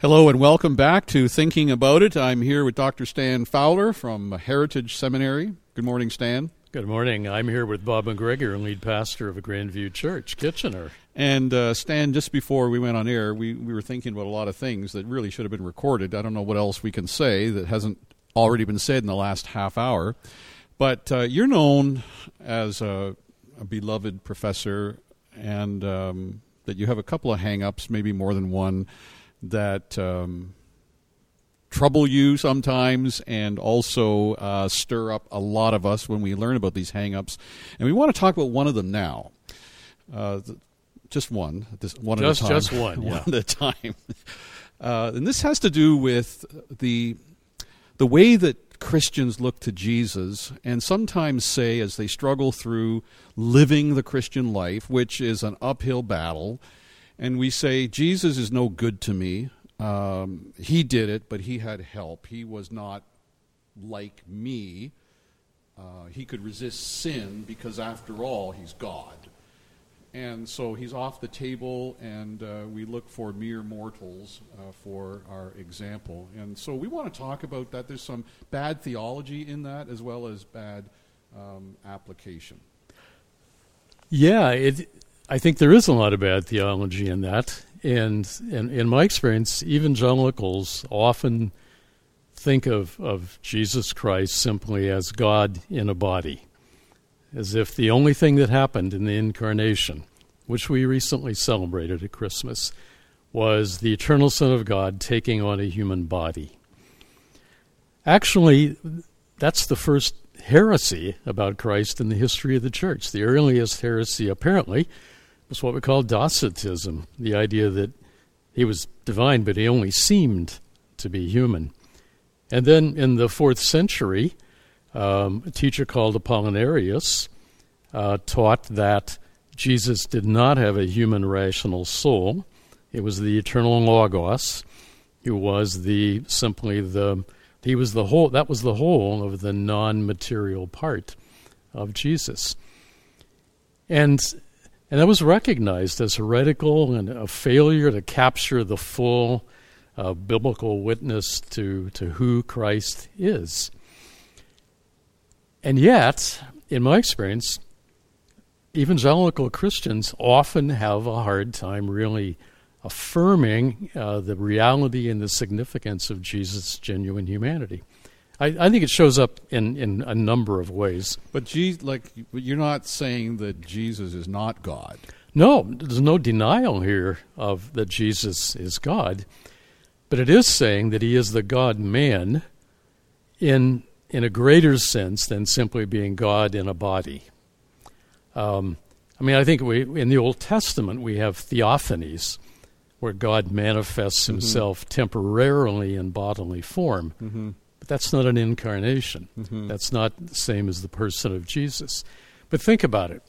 Hello and welcome back to Thinking About It. I'm here with Dr. Stan Fowler from Heritage Seminary. Good morning, Stan. Good morning. I'm here with Bob McGregor, lead pastor of a Grandview Church, Kitchener. And Stan, just before we went on air, we were thinking about a lot of things that really should have been recorded. I don't know what else we can say that hasn't already been said in the last half hour. But you're known as a beloved professor, and that you have a couple of hang-ups, maybe more than one, that trouble you sometimes and also stir up a lot of us when we learn about these hang-ups. And we want to talk about one of them now. Just one at a time. And this has to do with the way that Christians look to Jesus and sometimes say, as they struggle through living the Christian life, which is an uphill battle, and we say, Jesus is no good to me. He did it, but he had help. He was not like me. He could resist sin because, after all, he's God. And so he's off the table, and we look for mere mortals for our example. And so we want to talk about that. There's some bad theology in that as well as bad application. Yeah, I think there is a lot of bad theology in that. And in my experience, evangelicals often think of Jesus Christ simply as God in a body, as if the only thing that happened in the incarnation, which we recently celebrated at Christmas, was the eternal Son of God taking on a human body. Actually, that's the first heresy about Christ in the history of the church. The earliest heresy, apparently, was what we call docetism, the idea that he was divine, but he only seemed to be human. And then in the 4th century, a teacher called Apollinarius taught that Jesus did not have a human rational soul. It was the eternal Logos, who was was the whole of the non-material part of Jesus. And that was recognized as heretical and a failure to capture the full biblical witness to who Christ is. And yet, in my experience, evangelical Christians often have a hard time really affirming the reality and the significance of Jesus' genuine humanity. I think it shows up in a number of ways. But you're not saying that Jesus is not God. No, there's no denial here of that Jesus is God. But it is saying that he is the God-man in a greater sense than simply being God in a body. I think in the Old Testament we have theophanies where God manifests himself temporarily in bodily form. Mm-hmm. But that's not an incarnation. Mm-hmm. That's not the same as the person of Jesus. But think about it.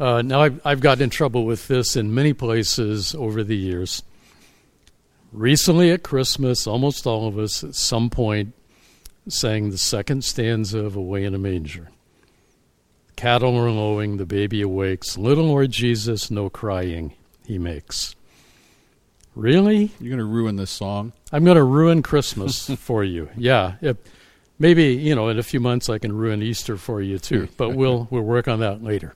Now I've gotten in trouble with this in many places over the years. Recently at Christmas, almost all of us at some point sang the second stanza of Away in a Manger. Cattle are lowing, the baby awakes. Little Lord Jesus, no crying he makes. Really? You're going to ruin this song? I'm going to ruin Christmas for you. Yeah. Maybe, in a few months I can ruin Easter for you too, but we'll work on that later.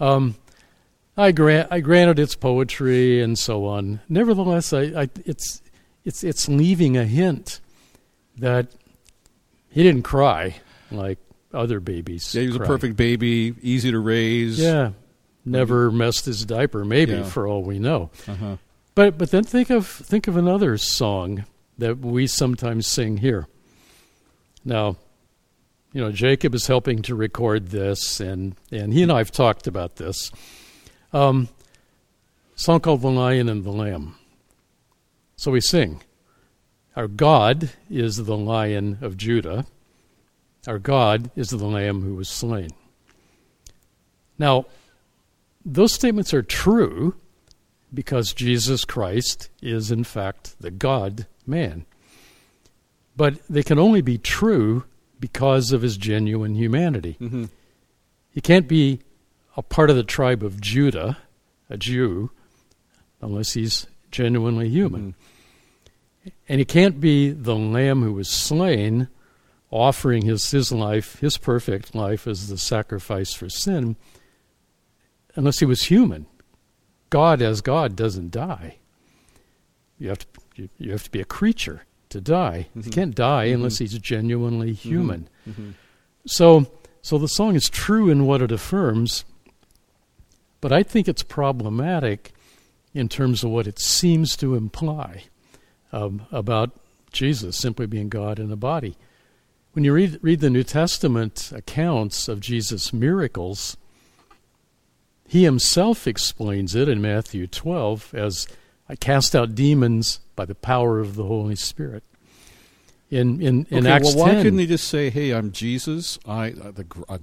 I granted it's poetry and so on. Nevertheless, it's leaving a hint that he didn't cry like other babies. Yeah, he was a perfect baby, easy to raise. Yeah, never messed his diaper. Maybe for all we know. Uh-huh. But then think of another song that we sometimes sing here. Now, Jacob is helping to record this, and he and I have talked about this. A song called The Lion and the Lamb. So we sing. Our God is the Lion of Judah. Our God is the Lamb who was slain. Now, those statements are true because Jesus Christ is, in fact, the God-man. But they can only be true because of his genuine humanity. Mm-hmm. He can't be a part of the tribe of Judah a Jew unless he's genuinely human. And he can't be the lamb who was slain, offering his life, his perfect life, as the sacrifice for sin, unless he was human. God as God doesn't die. You have to be a creature to die. Mm-hmm. You can't die unless he's genuinely human. Mm-hmm. So the song is true in what it affirms, but I think it's problematic in terms of what it seems to imply about Jesus simply being God in a body. When you read the New Testament accounts of Jesus' miracles, he himself explains it in Matthew 12 as, "I cast out demons by the power of the Holy Spirit." In Acts 10. Well, why couldn't he just say, "Hey, I'm Jesus. I'm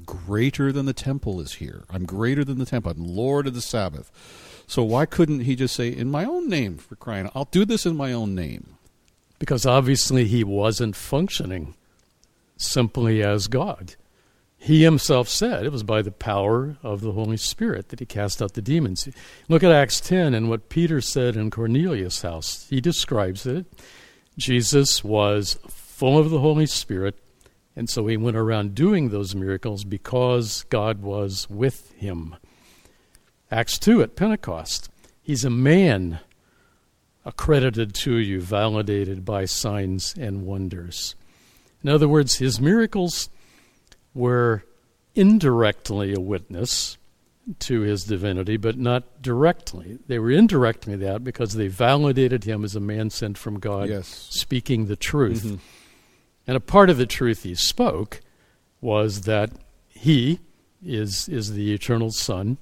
greater than the temple is here. I'm greater than the temple. I'm Lord of the Sabbath." So why couldn't he just say, "In my own name, for crying out, I'll do this in my own name"? Because obviously he wasn't functioning simply as God. He himself said it was by the power of the Holy Spirit that he cast out the demons. Look at Acts 10 and what Peter said in Cornelius' house. He describes it. Jesus was full of the Holy Spirit, and so he went around doing those miracles because God was with him. Acts 2 at Pentecost, he's a man accredited to you, validated by signs and wonders. In other words, his miracles were indirectly a witness to his divinity, but not directly. They were indirectly that because they validated him as a man sent from God, speaking the truth. Mm-hmm. And a part of the truth he spoke was that he is the eternal Son,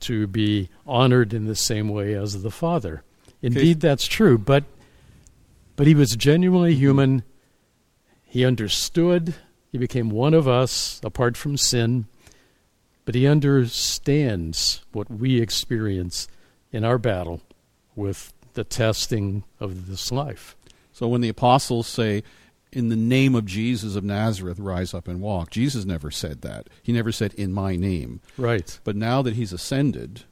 to be honored in the same way as the Father. Indeed, that's true, but he was genuinely human. He understood. He became one of us apart from sin, but he understands what we experience in our battle with the testing of this life. So when the apostles say, "In the name of Jesus of Nazareth, rise up and walk," Jesus never said that. He never said, "In my name." Right. But now that he's ascended,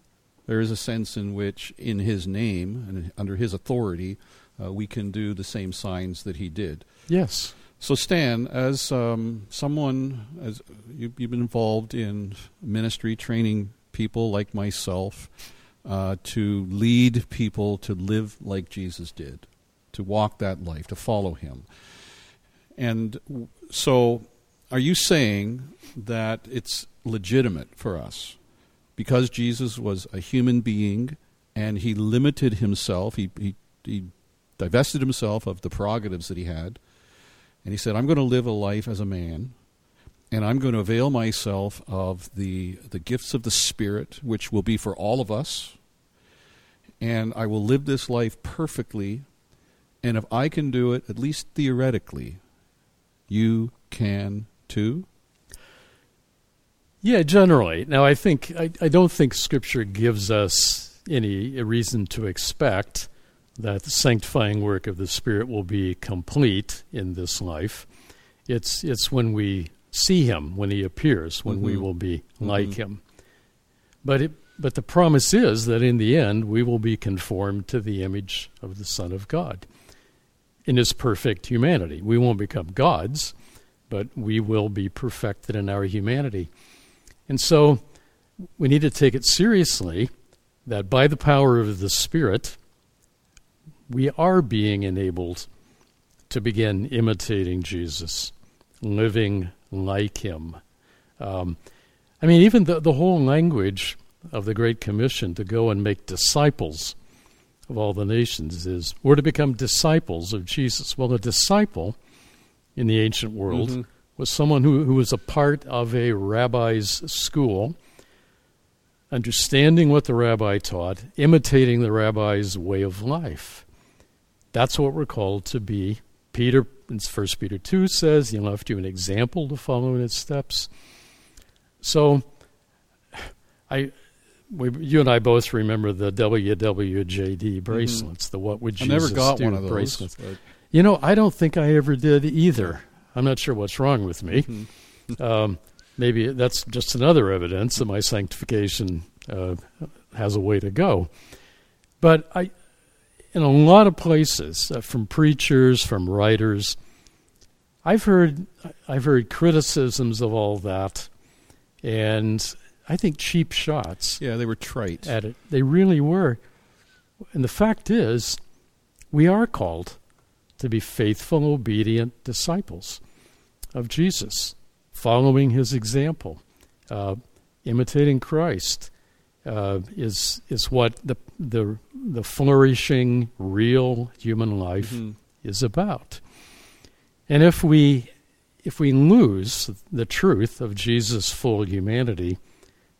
there is a sense in which in his name and under his authority, we can do the same signs that he did. Yes. So Stan, as someone, as you've been involved in ministry, training people like myself to lead people to live like Jesus did, to walk that life, to follow him. And so are you saying that it's legitimate for us, because Jesus was a human being and he limited himself, he divested himself of the prerogatives that he had, and he said, "I'm going to live a life as a man, and I'm going to avail myself of the gifts of the Spirit, which will be for all of us, and I will live this life perfectly, and if I can do it, at least theoretically, you can too"? Yeah, generally. Now, I don't think Scripture gives us any reason to expect that the sanctifying work of the Spirit will be complete in this life. It's when we see him, when he appears, when we will be like him. But the promise is that in the end we will be conformed to the image of the Son of God in his perfect humanity. We won't become gods, but we will be perfected in our humanity. And so we need to take it seriously that by the power of the Spirit, we are being enabled to begin imitating Jesus, living like him. Even the whole language of the Great Commission to go and make disciples of all the nations is, we're to become disciples of Jesus. Well, a disciple in the ancient world was someone who was a part of a rabbi's school, understanding what the rabbi taught, imitating the rabbi's way of life. That's what we're called to be. Peter, in 1 Peter 2, says, "He left you an example to follow in his steps." So you and I both remember the WWJD bracelets, the "What Would Jesus Do?" I never got one of those bracelets. But I don't think I ever did either. I'm not sure what's wrong with me. Maybe that's just another evidence of my sanctification has a way to go. But in a lot of places, from preachers, from writers, I've heard criticisms of all that, and I think cheap shots. Yeah, they were trite at it. They really were. And the fact is, we are called to be faithful, obedient disciples of Jesus, following his example. Imitating Christ is what the flourishing, real human life mm-hmm. is about. And if we lose the truth of Jesus' full humanity,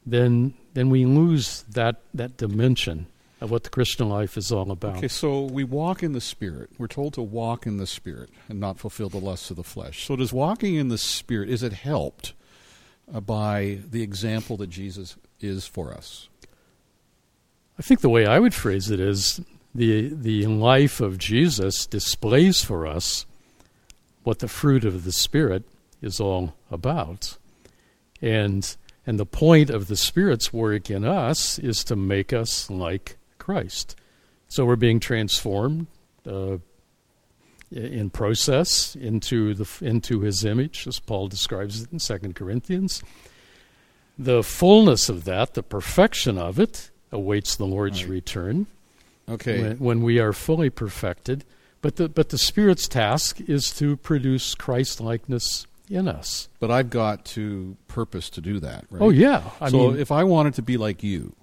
then we lose that dimension of what the Christian life is all about. Okay, so we walk in the Spirit. We're told to walk in the Spirit and not fulfill the lusts of the flesh. So does walking in the Spirit, is it helped by the example that Jesus is for us? I think the way I would phrase it is the life of Jesus displays for us what the fruit of the Spirit is all about. And the point of the Spirit's work in us is to make us like Christ. So we're being transformed in process into his image, as Paul describes it in 2 Corinthians. The fullness of that, the perfection of it, awaits the Lord's return. Okay. When we are fully perfected, but the Spirit's task is to produce Christ-likeness in us. But I've got to purpose to do that, right? Oh yeah. I mean, if I wanted to be like you,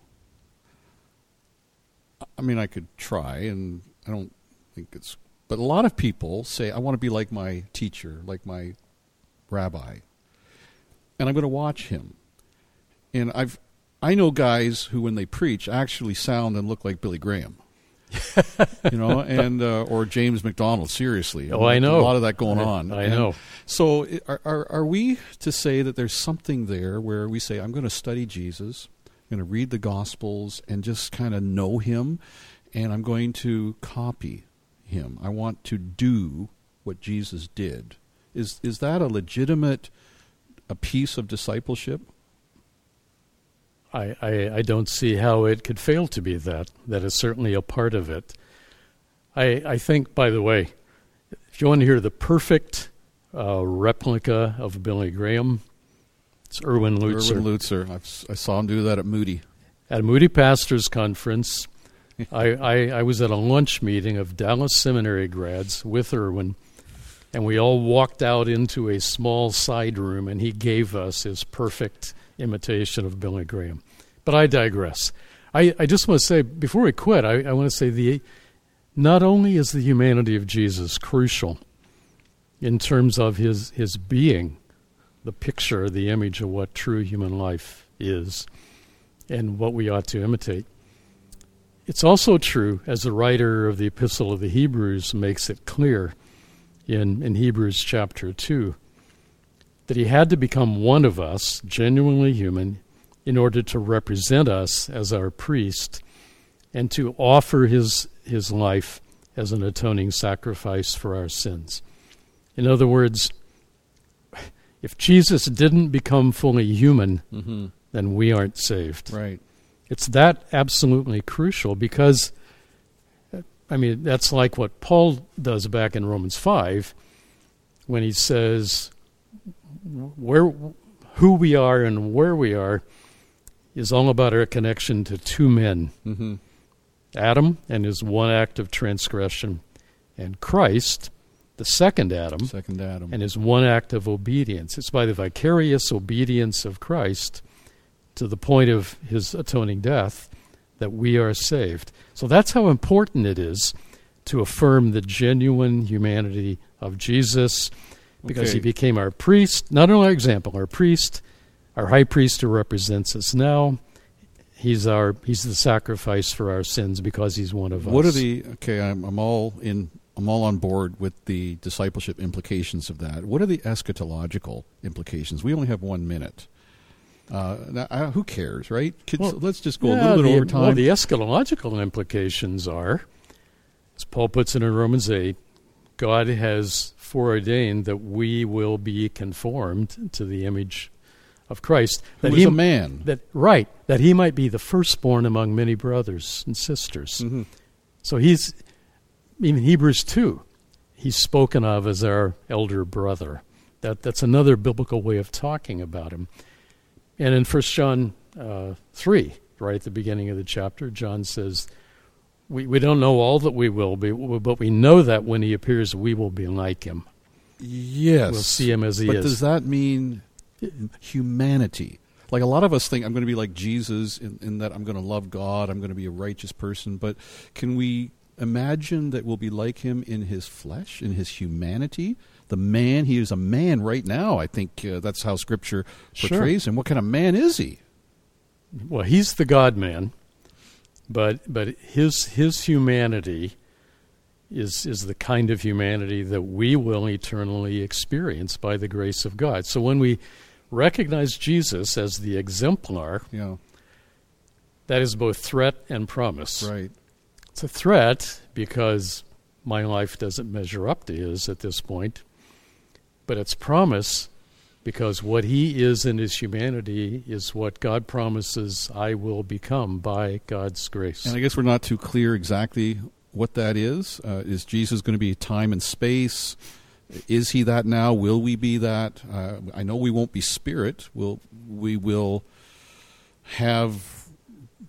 I mean, I could try, and I don't think it's. But a lot of people say, I want to be like my teacher, like my rabbi. And I'm going to watch him. And I know guys who, when they preach, actually sound and look like Billy Graham. You know, and or James McDonald, seriously. Oh, I know. A lot of that going on. I know. So are we to say that there's something there where we say, I'm going to study Jesus, I'm going to read the Gospels and just kind of know him, and I'm going to copy him. I want to do what Jesus did. Is that a legitimate piece of discipleship? I don't see how it could fail to be that. That is certainly a part of it. I think, by the way, if you want to hear the perfect replica of Billy Graham, it's Irwin Lutzer. I saw him do that at Moody. At a Moody pastor's conference. I was at a lunch meeting of Dallas Seminary grads with Irwin, and we all walked out into a small side room, and he gave us his perfect imitation of Billy Graham. But I digress. I just want to say, before we quit, I want to say not only is the humanity of Jesus crucial in terms of his being, the picture, the image of what true human life is and what we ought to imitate, it's also true, as the writer of the Epistle of the Hebrews makes it clear in Hebrews chapter 2, that he had to become one of us, genuinely human, in order to represent us as our priest and to offer his life as an atoning sacrifice for our sins. In other words, if Jesus didn't become fully human, mm-hmm. then we aren't saved. Right. It's that absolutely crucial because, I mean, that's like what Paul does back in Romans 5 when he says who we are and where we are is all about our connection to two men, mm-hmm. Adam and his one act of transgression, and Christ, the second Adam, and his one act of obedience. It's by the vicarious obedience of Christ to the point of his atoning death, that we are saved. So that's how important it is to affirm the genuine humanity of Jesus, because he became our priest, not only our example, our priest, our high priest who represents us now. He's the sacrifice for our sins because he's one of us. I'm all on board with the discipleship implications of that. What are the eschatological implications? We only have 1 minute. Who cares, right? Let's just go a little bit over time. Well, the eschatological implications are, as Paul puts it in Romans 8, God has foreordained that we will be conformed to the image of Christ, that he was a man, that he might be the firstborn among many brothers and sisters. Mm-hmm. So he's in Hebrews 2. He's spoken of as our elder brother. That's another biblical way of talking about him. And in 1 John 3, right at the beginning of the chapter, John says, we don't know all that we will be, but we know that when he appears, we will be like him. Yes. We'll see him as he is. But does that mean humanity? Like, a lot of us think, I'm going to be like Jesus in that I'm going to love God, I'm going to be a righteous person, but can we imagine that we'll be like him in his flesh, in his humanity? The man, he is a man right now. I think that's how Scripture portrays him. What kind of man is he? Well, he's the God-man, but his humanity is the kind of humanity that we will eternally experience by the grace of God. So when we recognize Jesus as the exemplar, that is both threat and promise. Right. It's a threat because my life doesn't measure up to his at this point, but it's promise because what he is in his humanity is what God promises I will become by God's grace. And I guess we're not too clear exactly what that is. Is Jesus going to be time and space? Is he that now? Will we be that? I know we won't be spirit. We will have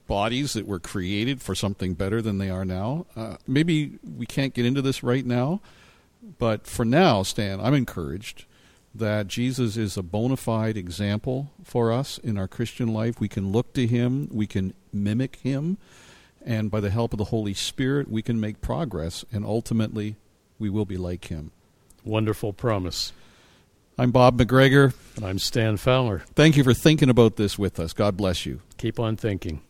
bodies that were created for something better than they are now. Maybe we can't get into this right now, but for now, Stan, I'm encouraged that Jesus is a bona fide example for us in our Christian life. We can look to him, we can mimic him, and by the help of the Holy Spirit, we can make progress, and ultimately, we will be like him. Wonderful promise. I'm Bob McGregor. And I'm Stan Fowler. Thank you for thinking about this with us. God bless you. Keep on thinking.